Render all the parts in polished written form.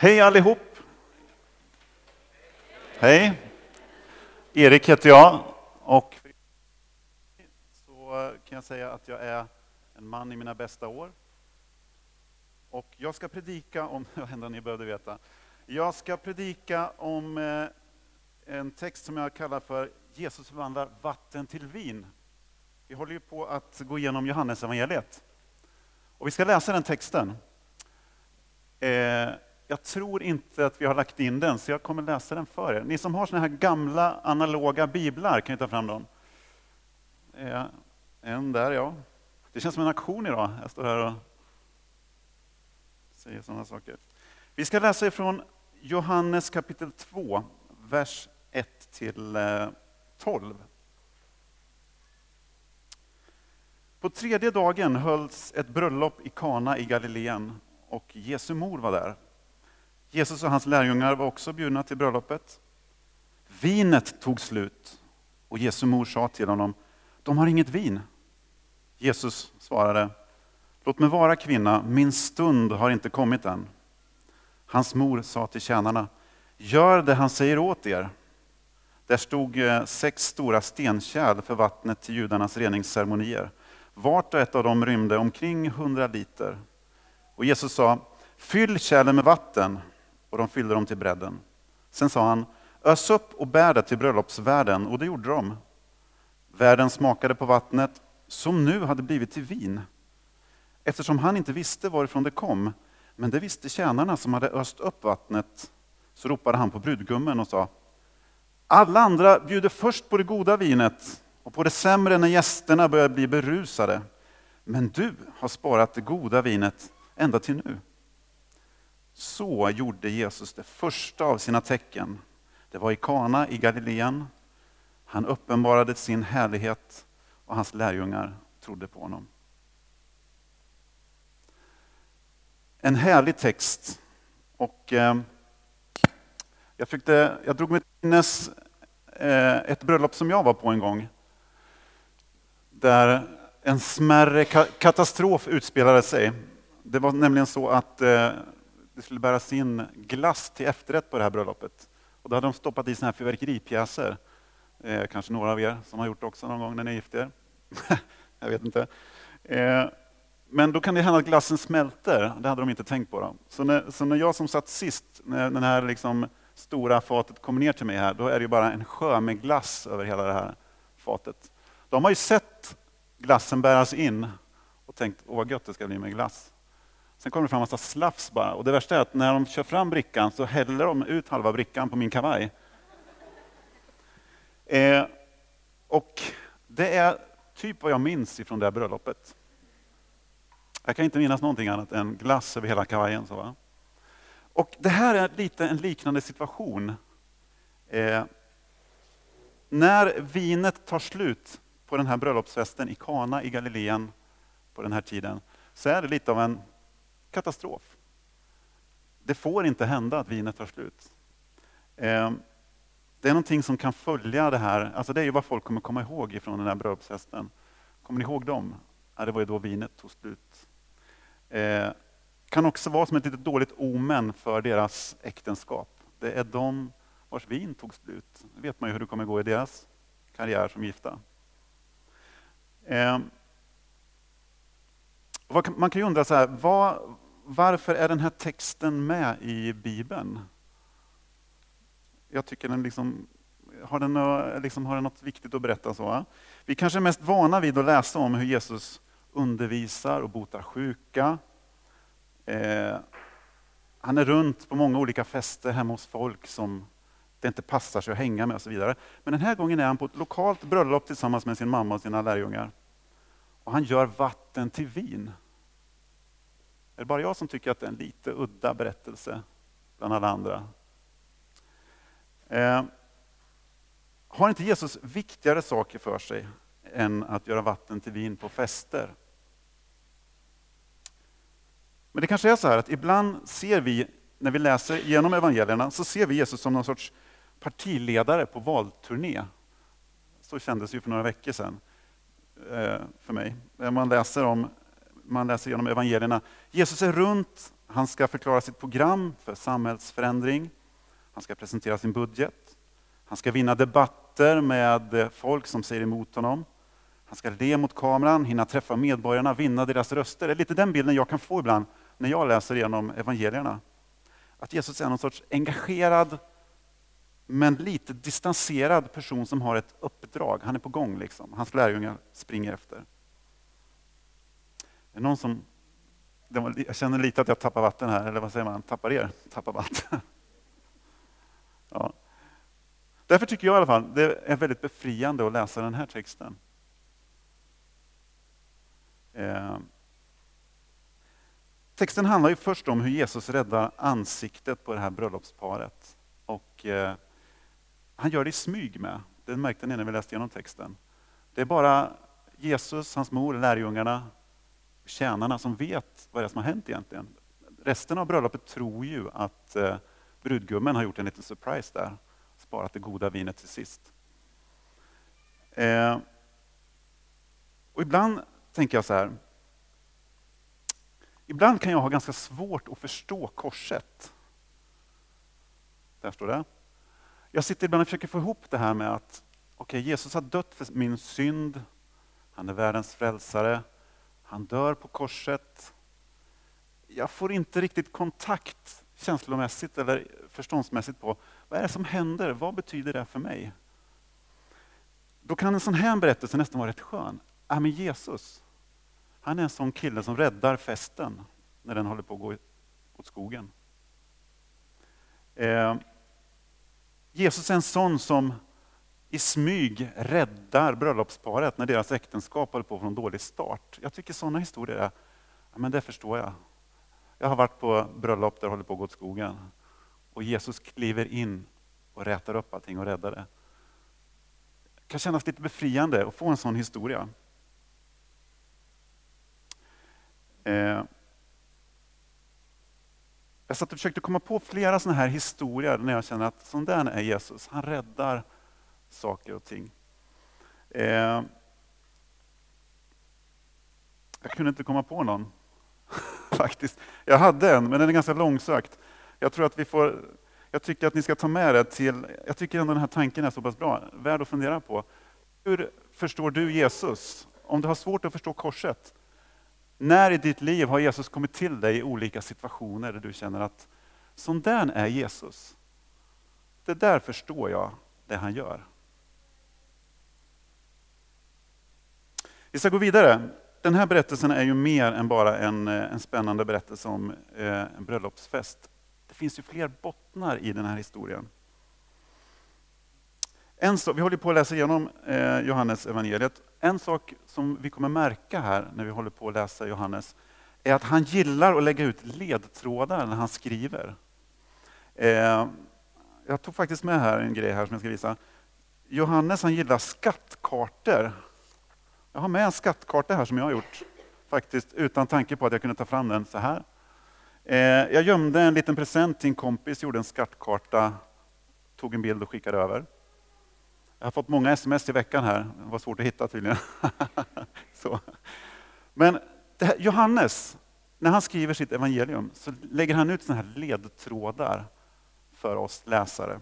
Hej allihop. Hej. Erik heter jag och så kan jag säga att jag är en man i mina bästa år. Och jag ska predika om vad händer ni behövde veta. Jag ska predika om en text som jag kallar för Jesus förvandlar vatten till vin. Vi håller ju på att gå igenom Johannes evangeliet. Och vi ska läsa den texten. Jag tror inte att vi har lagt in den, så jag kommer läsa den för er. Ni som har såna här gamla analoga biblar, kan ni ta fram dem? En där, ja. Det känns som en auktion idag. Jag står här och säger sådana saker. Vi ska läsa ifrån Johannes kapitel 2, vers 1-12. På tredje dagen hölls ett bröllop i Kana i Galileen och Jesu mor var där. Jesus och hans lärjungar var också bjudna till bröllopet. Vinet tog slut och Jesu mor sa till honom, de har inget vin. Jesus svarade, låt mig vara kvinna, min stund har inte kommit än. Hans mor sa till tjänarna, gör det han säger åt er. Där stod 6 stora stenkärl för vattnet till judarnas reningsceremonier. Vart och ett av dem rymde omkring 100 liter. Och Jesus sa, fyll kärlen med vatten. Och de fyllde dem till bredden. Sen sa han, ös upp och bär det till bröllopsvärden. Och det gjorde de. Värden smakade på vattnet som nu hade blivit till vin. Eftersom han inte visste varifrån det kom. Men det visste tjänarna som hade öst upp vattnet. Så ropade han på brudgummen och sa, alla andra bjuder först på det goda vinet och på det sämre när gästerna börjar bli berusade. Men du har sparat det goda vinet ända till nu. Så gjorde Jesus det första av sina tecken. Det var i Kana i Galileen. Han uppenbarade sin härlighet och hans lärjungar trodde på honom. En härlig text. Och jag drog mig till minnes ett bröllop som jag var på en gång. Där en smärre katastrof utspelade sig. Det var nämligen så att det skulle bäras in glass till efterrätt på det här bröllopet. Och då hade de stoppat i såna här fyrverkeripjäser. Kanske några av er som har gjort det också någon gång när ni är gifter. Jag vet inte. Men då kan det hända att glassen smälter. Det hade de inte tänkt på. Så när jag som satt sist, när den här liksom stora fatet kommer ner till mig här, då är det ju bara en sjö med glass över hela det här fatet. De har ju sett glassen bäras in och tänkt, åh vad gött det ska bli med glass. Sen kommer det fram en massa slafs bara. Och det värsta är att när de kör fram brickan så häller de ut halva brickan på min kavaj. Och det är typ vad jag minns ifrån det här bröllopet. Jag kan inte minnas någonting annat än glass över hela kavajen. Så va? Och det här är lite en liknande situation. När vinet tar slut på den här bröllopsfesten i Kana i Galileen på den här tiden, så är det lite av en katastrof. Det får inte hända att vinet tar slut. Det är någonting som kan följa det här. Alltså det är ju vad folk kommer komma ihåg ifrån den här bröllopsfesten. Kommer ni ihåg dem? Ja, det var ju då vinet tog slut. Kan också vara som ett litet dåligt omen för deras äktenskap. Det är de vars vin tog slut. Då vet man ju hur det kommer gå i deras karriär som gifta. Man kan ju undra så här, varför är den här texten med i Bibeln? Jag tycker den har den något viktigt att berätta så. Va? Vi kanske är mest vana vid att läsa om hur Jesus undervisar och botar sjuka. Han är runt på många olika fester hemma hos folk som det inte passar sig att hänga med och så vidare. Men den här gången är han på ett lokalt bröllop tillsammans med sin mamma och sina lärjungar. Och han gör vatten till vin. Är det bara jag som tycker att det är en lite udda berättelse bland alla andra? Har inte Jesus viktigare saker för sig än att göra vatten till vin på fester? Men det kanske är så här att ibland ser vi, när vi läser genom evangelierna, så ser vi Jesus som någon sorts partiledare på valturné. Så kändes det ju för några veckor sedan för mig. Man läser genom evangelierna. Jesus är runt Han ska förklara sitt program för samhällsförändring. Han ska presentera sin budget. Han ska vinna debatter med folk som säger emot honom. Han ska le mot kameran, hinna träffa medborgarna, vinna deras röster. Det är lite den bilden jag kan få ibland när jag läser igenom evangelierna. Att Jesus är någon sorts engagerad men lite distanserad person som har ett uppdrag. Han är på gång liksom. Hans lärjungar springer efter. Är det någon som... Jag känner lite att jag tappar vatten här. Eller vad säger man? Tappar er? Tappar vatten. Ja. Därför tycker jag i alla fall det är väldigt befriande att läsa den här texten. Texten handlar ju först om hur Jesus räddar ansiktet på det här bröllopsparet. Och han gör det i smyg med. Det märkte ni när vi läste igenom texten. Det är bara Jesus, hans mor, lärjungarna, tjänarna som vet vad det är som har hänt egentligen. Resten av bröllopet tror ju att brudgummen har gjort en liten surprise där. Sparat det goda vinet till sist. Och ibland tänker jag så här. Ibland kan jag ha ganska svårt att förstå korset. Där står det. Jag sitter ibland och försöker få ihop det här med att Jesus har dött för min synd. Han är världens frälsare. Han dör på korset. Jag får inte riktigt kontakt känslomässigt eller förståndsmässigt på vad är det som händer? Vad betyder det för mig? Då kan en sån här berättelse nästan vara rätt skön. Ja, men Jesus, han är en sån kille som räddar festen när den håller på att gå åt skogen. Jesus är en sån som i smyg räddar bröllopsparet när deras äktenskap håller på från en dålig start. Jag tycker sådana historier är, ja, men det förstår jag. Jag har varit på bröllop där håller på att gå åt skogen. Och Jesus kliver in och rätar upp allting och räddar det. Det kan kännas lite befriande att få en sån historia. Jag satt och försökte komma på flera sådana här historier när jag känner att sån där är Jesus. Han räddar saker och ting. Jag kunde inte komma på någon faktiskt. Jag hade en, men den är ganska långsökt. Jag tycker att ni ska ta med det till. Jag tycker ändå den här tanken är så pass bra. Värd att fundera på. Hur förstår du Jesus? Om du har svårt att förstå korset. När i ditt liv har Jesus kommit till dig i olika situationer där du känner att som den är Jesus. Det där förstår jag det han gör. Vi ska gå vidare. Den här berättelsen är ju mer än bara en spännande berättelse om en bröllopsfest. Det finns ju fler bottnar i den här historien. Vi håller på att läsa igenom Johannes evangeliet. En sak som vi kommer märka här när vi håller på att läsa Johannes är att han gillar att lägga ut ledtrådar när han skriver. Jag tog faktiskt med här en grej här som jag ska visa. Johannes, han gillar skattkartor. Jag har med en skattkarta här som jag har gjort faktiskt utan tanke på att jag kunde ta fram den så här. Jag gömde en liten present till en kompis, gjorde en skattkarta, tog en bild och skickade över. Jag har fått många sms i veckan här. Det var svårt att hitta tydligen. Så. Men Johannes, när han skriver sitt evangelium så lägger han ut sådana här ledtrådar för oss läsare.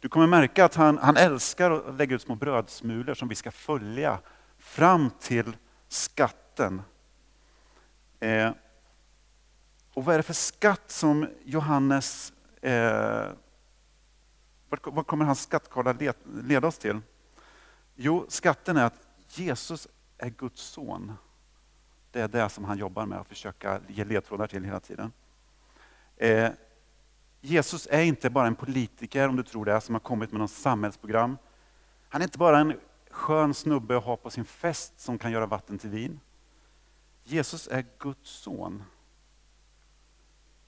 Du kommer märka att han älskar att lägga ut små brödsmulor som vi ska följa fram till skatten. Och vad är det för skatt som Johannes... Vad kommer hans skattkarta leda oss till? Jo, skatten är att Jesus är Guds son. Det är det som han jobbar med att försöka ge ledtrådar till hela tiden. Jesus är inte bara en politiker, om du tror det, som har kommit med någon samhällsprogram. Han är inte bara en skön snubbe att ha på sin fest som kan göra vatten till vin. Jesus är Guds son.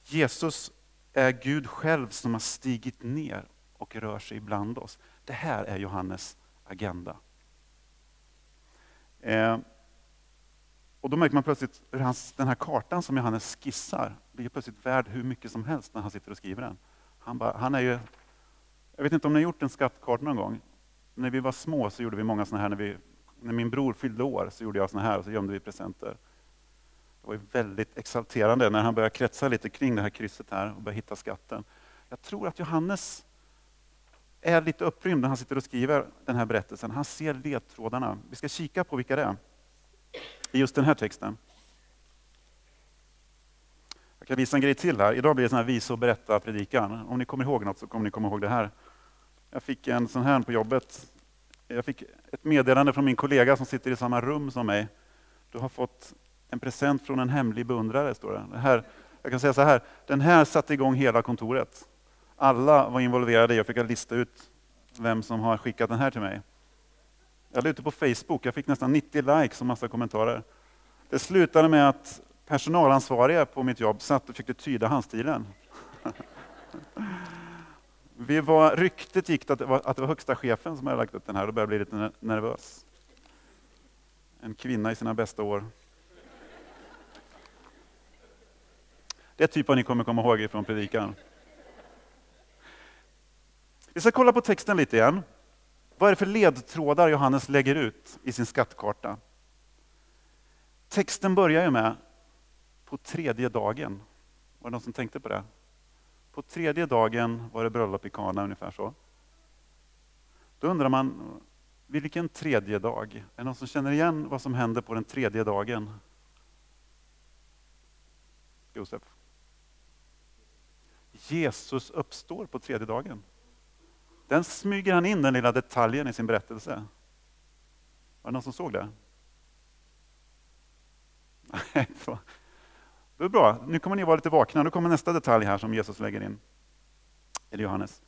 Jesus är Gud själv som har stigit ner och rör sig ibland oss. Det här är Johannes agenda. Och då märker man plötsligt hur den här kartan som Johannes skissar blir plötsligt värd hur mycket som helst när han sitter och skriver den. Han är ju... Jag vet inte om ni har gjort en skattkarta någon gång. När vi var små så gjorde vi många såna här. När min bror fyllde år så gjorde jag såna här och så gömde vi presenter. och är väldigt exalterande när han börjar kretsa lite kring det här krysset här och börjar hitta skatten. Jag tror att Johannes är lite upprymd när han sitter och skriver den här berättelsen. Han ser ledtrådarna. Vi ska kika på vilka det är i just den här texten. Jag kan visa en grej till här. Idag blir det sån här visa och berätta predikan. Om ni kommer ihåg något så kommer ni komma ihåg det här. Jag fick en sån här på jobbet. Jag fick ett meddelande från min kollega som sitter i samma rum som mig. Du har fått en present från en hemlig beundrare, står det. Det här, jag kan säga så här. Den här satte igång hela kontoret. Alla var involverade. Jag fick lista ut vem som har skickat den här till mig. Jag la ut det på Facebook. Jag fick nästan 90 likes och massa kommentarer. Det slutade med att personalansvariga på mitt jobb satt och försökte tyda handstilen. Ryktet gick att det var högsta chefen som hade lagt upp den här. Då började jag bli lite nervös. En kvinna i sina bästa år. Det är typ vad ni kommer komma ihåg ifrån predikan. Vi ska kolla på texten lite igen. Vad är det för ledtrådar Johannes lägger ut i sin skattkarta? Texten börjar ju med på tredje dagen. Var det någon som tänkte på det? På tredje dagen var det bröllop i Kana, ungefär så. Då undrar man, vilken tredje dag? Är det någon som känner igen vad som hände på den tredje dagen? Josef. Jesus uppstår på tredje dagen. Den smyger han in, den lilla detaljen i sin berättelse. Var det någon som såg det? Nej, bra. Det är bra. Nu kommer ni vara lite vakna. Nu kommer nästa detalj här som Jesus lägger in. Eller Johannes.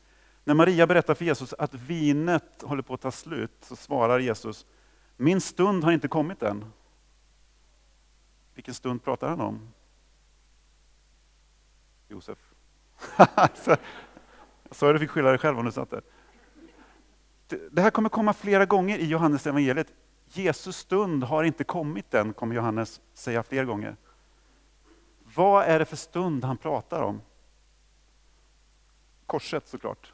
När Maria berättar för Jesus att vinet håller på att ta slut så svarar Jesus: min stund har inte kommit än. Vilken stund pratar han om? Josef. Jag sa att du fick skylla dig själv om du satt där. Det här kommer komma flera gånger i Johannes evangeliet. Jesus stund har inte kommit än, kommer Johannes säga flera gånger. Vad är det för stund han pratar om? Korset, såklart.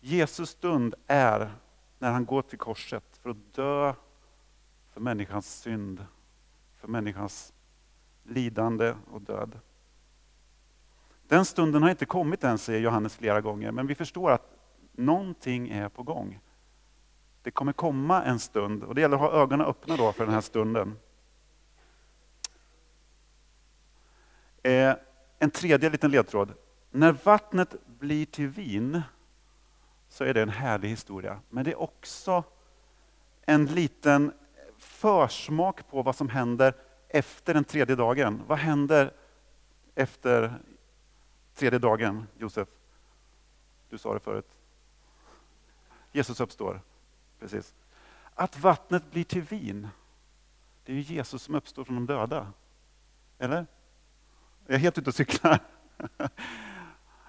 Jesus stund är när han går till korset för att dö för människans synd, för människans lidande och död. Den stunden har inte kommit än, säger Johannes flera gånger, men vi förstår att någonting är på gång. Det kommer komma en stund och det gäller att ha ögonen öppna då för den här stunden. En tredje liten ledtråd. När vattnet blir till vin så är det en härlig historia. Men det är också en liten försmak på vad som händer efter den tredje dagen. Vad händer efter tredje dagen, Josef? Du sa det förut. Jesus uppstår. Precis. Att vattnet blir till vin. Det är ju Jesus som uppstår från de döda. Eller? Jag är helt ute och cyklar.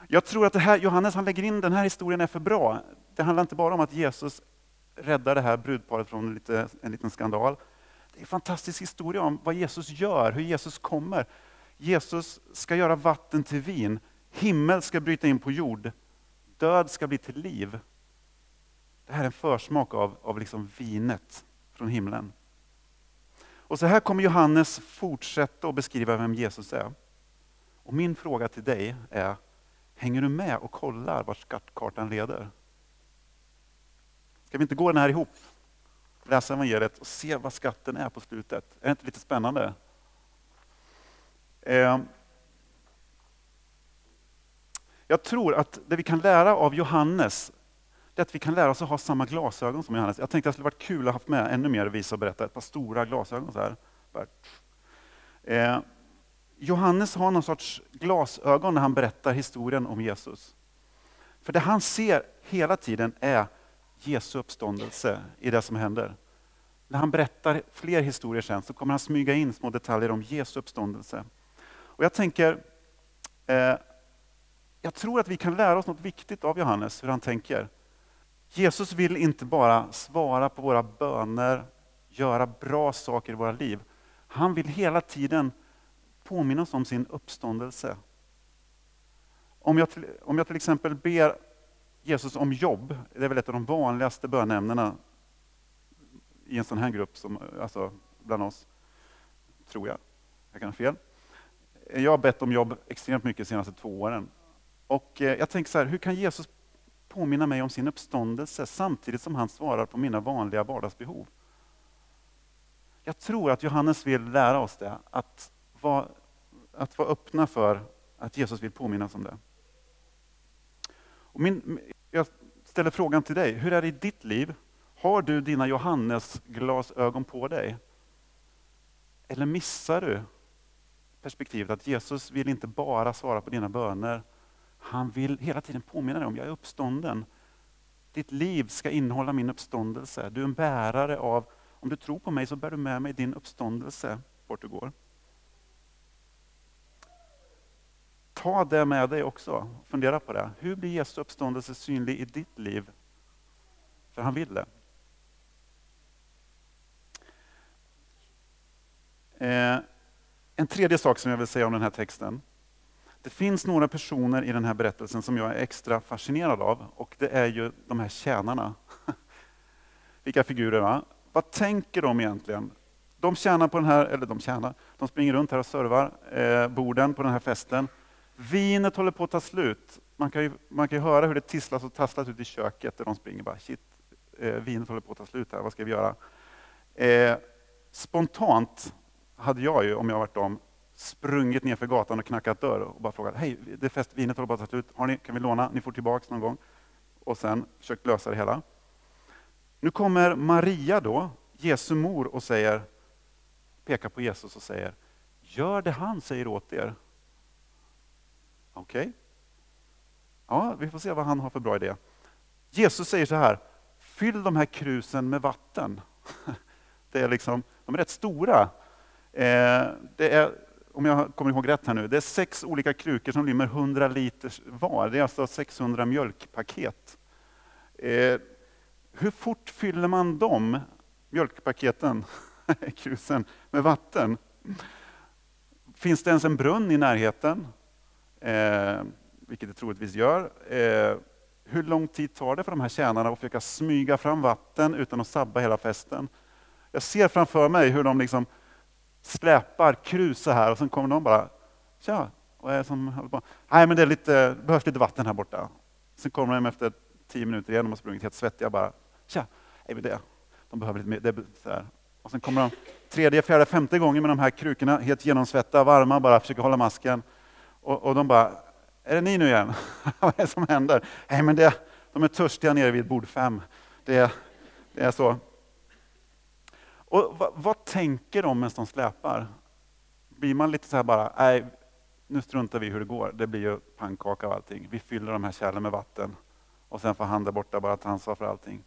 Jag tror att det här, Johannes han lägger in den här historien är för bra. Det handlar inte bara om att Jesus räddar det här brudparet från en liten skandal. Det är en fantastisk historia om vad Jesus gör, hur Jesus kommer. Jesus ska göra vatten till vin. Himmel ska bryta in på jord. Död ska bli till liv. Det här är en försmak av liksom vinet från himlen. Och så här kommer Johannes fortsätta att beskriva vem Jesus är. Och min fråga till dig är, hänger du med och kollar vart skattkartan leder? Ska vi inte gå den här ihop? Läsa evangeliet och se vad skatten är på slutet. Är det inte lite spännande? Jag tror att det vi kan lära av Johannes, det är att vi kan lära oss att ha samma glasögon som Johannes. Jag tänkte att det skulle varit kul att ha med ännu mer visa och berätta. Ett par stora glasögon så här. Johannes har någon sorts glasögon när han berättar historien om Jesus. För det han ser hela tiden är Jesu uppståndelse i det som händer. När han berättar fler historier sen så kommer han smyga in små detaljer om Jesu uppståndelse. Och jag tänker, jag tror att vi kan lära oss något viktigt av Johannes, hur han tänker. Jesus vill inte bara svara på våra böner, göra bra saker i våra liv. Han vill hela tiden påminna oss om sin uppståndelse. Om jag till exempel ber Jesus om jobb, det är väl ett av de vanligaste bönämnena i en sån här grupp, som, alltså bland oss. tror jag. Jag kan ha fel. Jag har bett om jobb extremt mycket de senaste 2 åren. Och jag tänker så här, hur kan Jesus påminna mig om sin uppståndelse samtidigt som han svarar på mina vanliga vardagsbehov? Jag tror att Johannes vill lära oss det, att vara öppna för att Jesus vill påminna oss om det. Och jag ställer frågan till dig, hur är det i ditt liv? Har du dina Johannes-glasögon på dig? Eller missar du perspektivet att Jesus vill inte bara svara på dina böner, han vill hela tiden påminna dig om, jag är uppstånden. Ditt liv ska innehålla min uppståndelse. Du är en bärare av, om du tror på mig så bär du med mig din uppståndelse bort du går. Ta det med dig också, fundera på det. Hur blir Jesu uppståndelse synlig i ditt liv? För han vill det. En tredje sak som jag vill säga om den här texten. Det finns några personer i den här berättelsen som jag är extra fascinerad av. Och det är ju de här tjänarna. Vilka figurer, va? Vad tänker de egentligen? De springer runt här och servar borden på den här festen. Vinet håller på att ta slut. Man kan ju höra hur det tisslas och tasslas ut i köket där de springer. Bara, shit, vinet håller på att ta slut här, vad ska vi göra? Spontant hade jag ju, om jag varit dem, sprungit ner för gatan och knackat dörr och bara frågat, hej, det är fest, vinet håller på att ta slut, kan vi låna, ni får tillbaka någon gång. Och sen försökt lösa det hela. Nu kommer Maria då, Jesu mor, och pekar på Jesus och säger, gör det han säger åt er. Okej. Okay. Ja, vi får se vad han har för bra idé. Jesus säger så här, fyll de här krusen med vatten. Det är liksom, de är rätt stora. Det är, om jag kommer ihåg rätt här nu, det är 6 olika krukor som rymmer 100 liter var. Det är alltså 600 mjölkpaket. Hur fort fyller man de mjölkpaketen, krusen, med vatten? Finns det ens en brunn i närheten? Vilket det troligtvis gör. Hur lång tid tar det för de här tjänarna att försöka smyga fram vatten utan att sabba hela festen? Jag ser framför mig hur de liksom släpar krus så här och sen kommer de bara, tja, vad är det som håller på? Nej, men det behövs lite vatten här borta. Sen kommer de efter 10 minuter igen och har sprungit helt svettiga bara, tja, nej men de behöver lite mer, det är så här. Och sen kommer de 3:e, 4:e, 5:e gången med de här krukorna, helt genomsvetta, varma, bara försöker hålla masken. Och de bara, är det ni nu igen? Vad är det som händer? Nej, men de är törstiga nere vid bord 5. Det är så. Och vad tänker de medan de släpar? Blir man lite så här bara, nej, nu struntar vi hur det går. Det blir ju pannkaka och allting. Vi fyller de här kärlen med vatten. Och sen får han där borta bara ta ansvar för allting.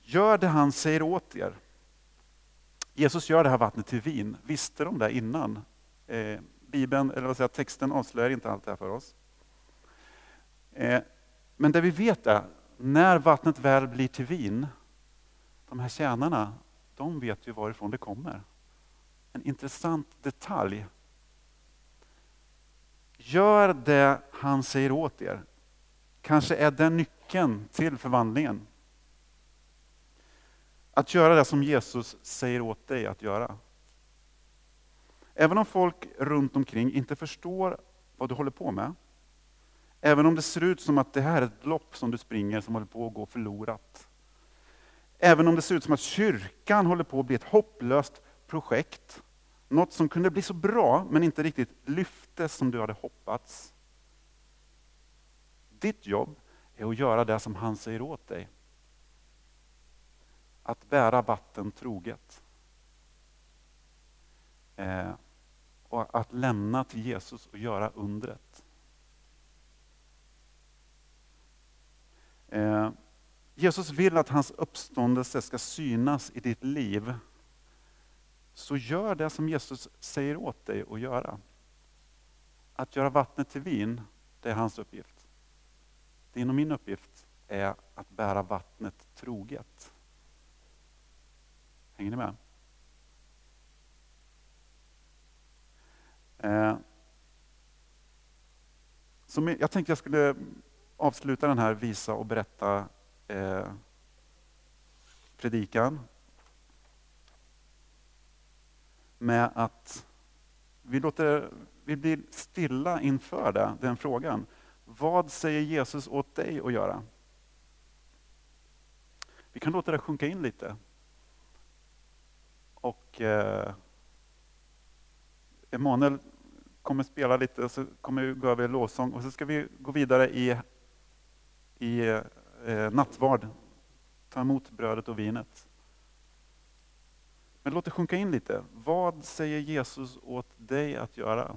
Gör det han säger åt er. Jesus gör det här vattnet till vin. Visste de det innan? Bibeln, eller vad säger jag, texten avslöjar inte allt det här för oss. Men det vi vet är, när vattnet väl blir till vin, de här tjänarna, de vet ju varifrån det kommer. En intressant detalj. Gör det han säger åt er. Kanske är det nyckeln till förvandlingen. Att göra det som Jesus säger åt dig att göra. Även om folk runt omkring inte förstår vad du håller på med. Även om det ser ut som att det här är ett lopp som du springer som håller på att gå förlorat. Även om det ser ut som att kyrkan håller på att bli ett hopplöst projekt. Något som kunde bli så bra men inte riktigt lyftes som du hade hoppats. Ditt jobb är att göra det som han säger åt dig. Att bära vatten troget. Och att lämna till Jesus och göra undret. Jesus vill att hans uppståndelse ska synas i ditt liv. Så gör det som Jesus säger åt dig att göra. Att göra vattnet till vin, det är hans uppgift. Din och min uppgift är att bära vattnet troget. Hänger ni med? Så jag tänkte jag skulle avsluta den här visa och berätta predikan med att vi blir stilla inför den frågan. Vad säger Jesus åt dig att göra? Vi kan låta det sjunka in lite. Och Emanuel kommer spela lite, så kommer vi gå över i lovsång och så ska vi gå vidare i nattvard. Ta emot brödet och vinet. Men låt det sjunka in lite. Vad säger Jesus åt dig att göra?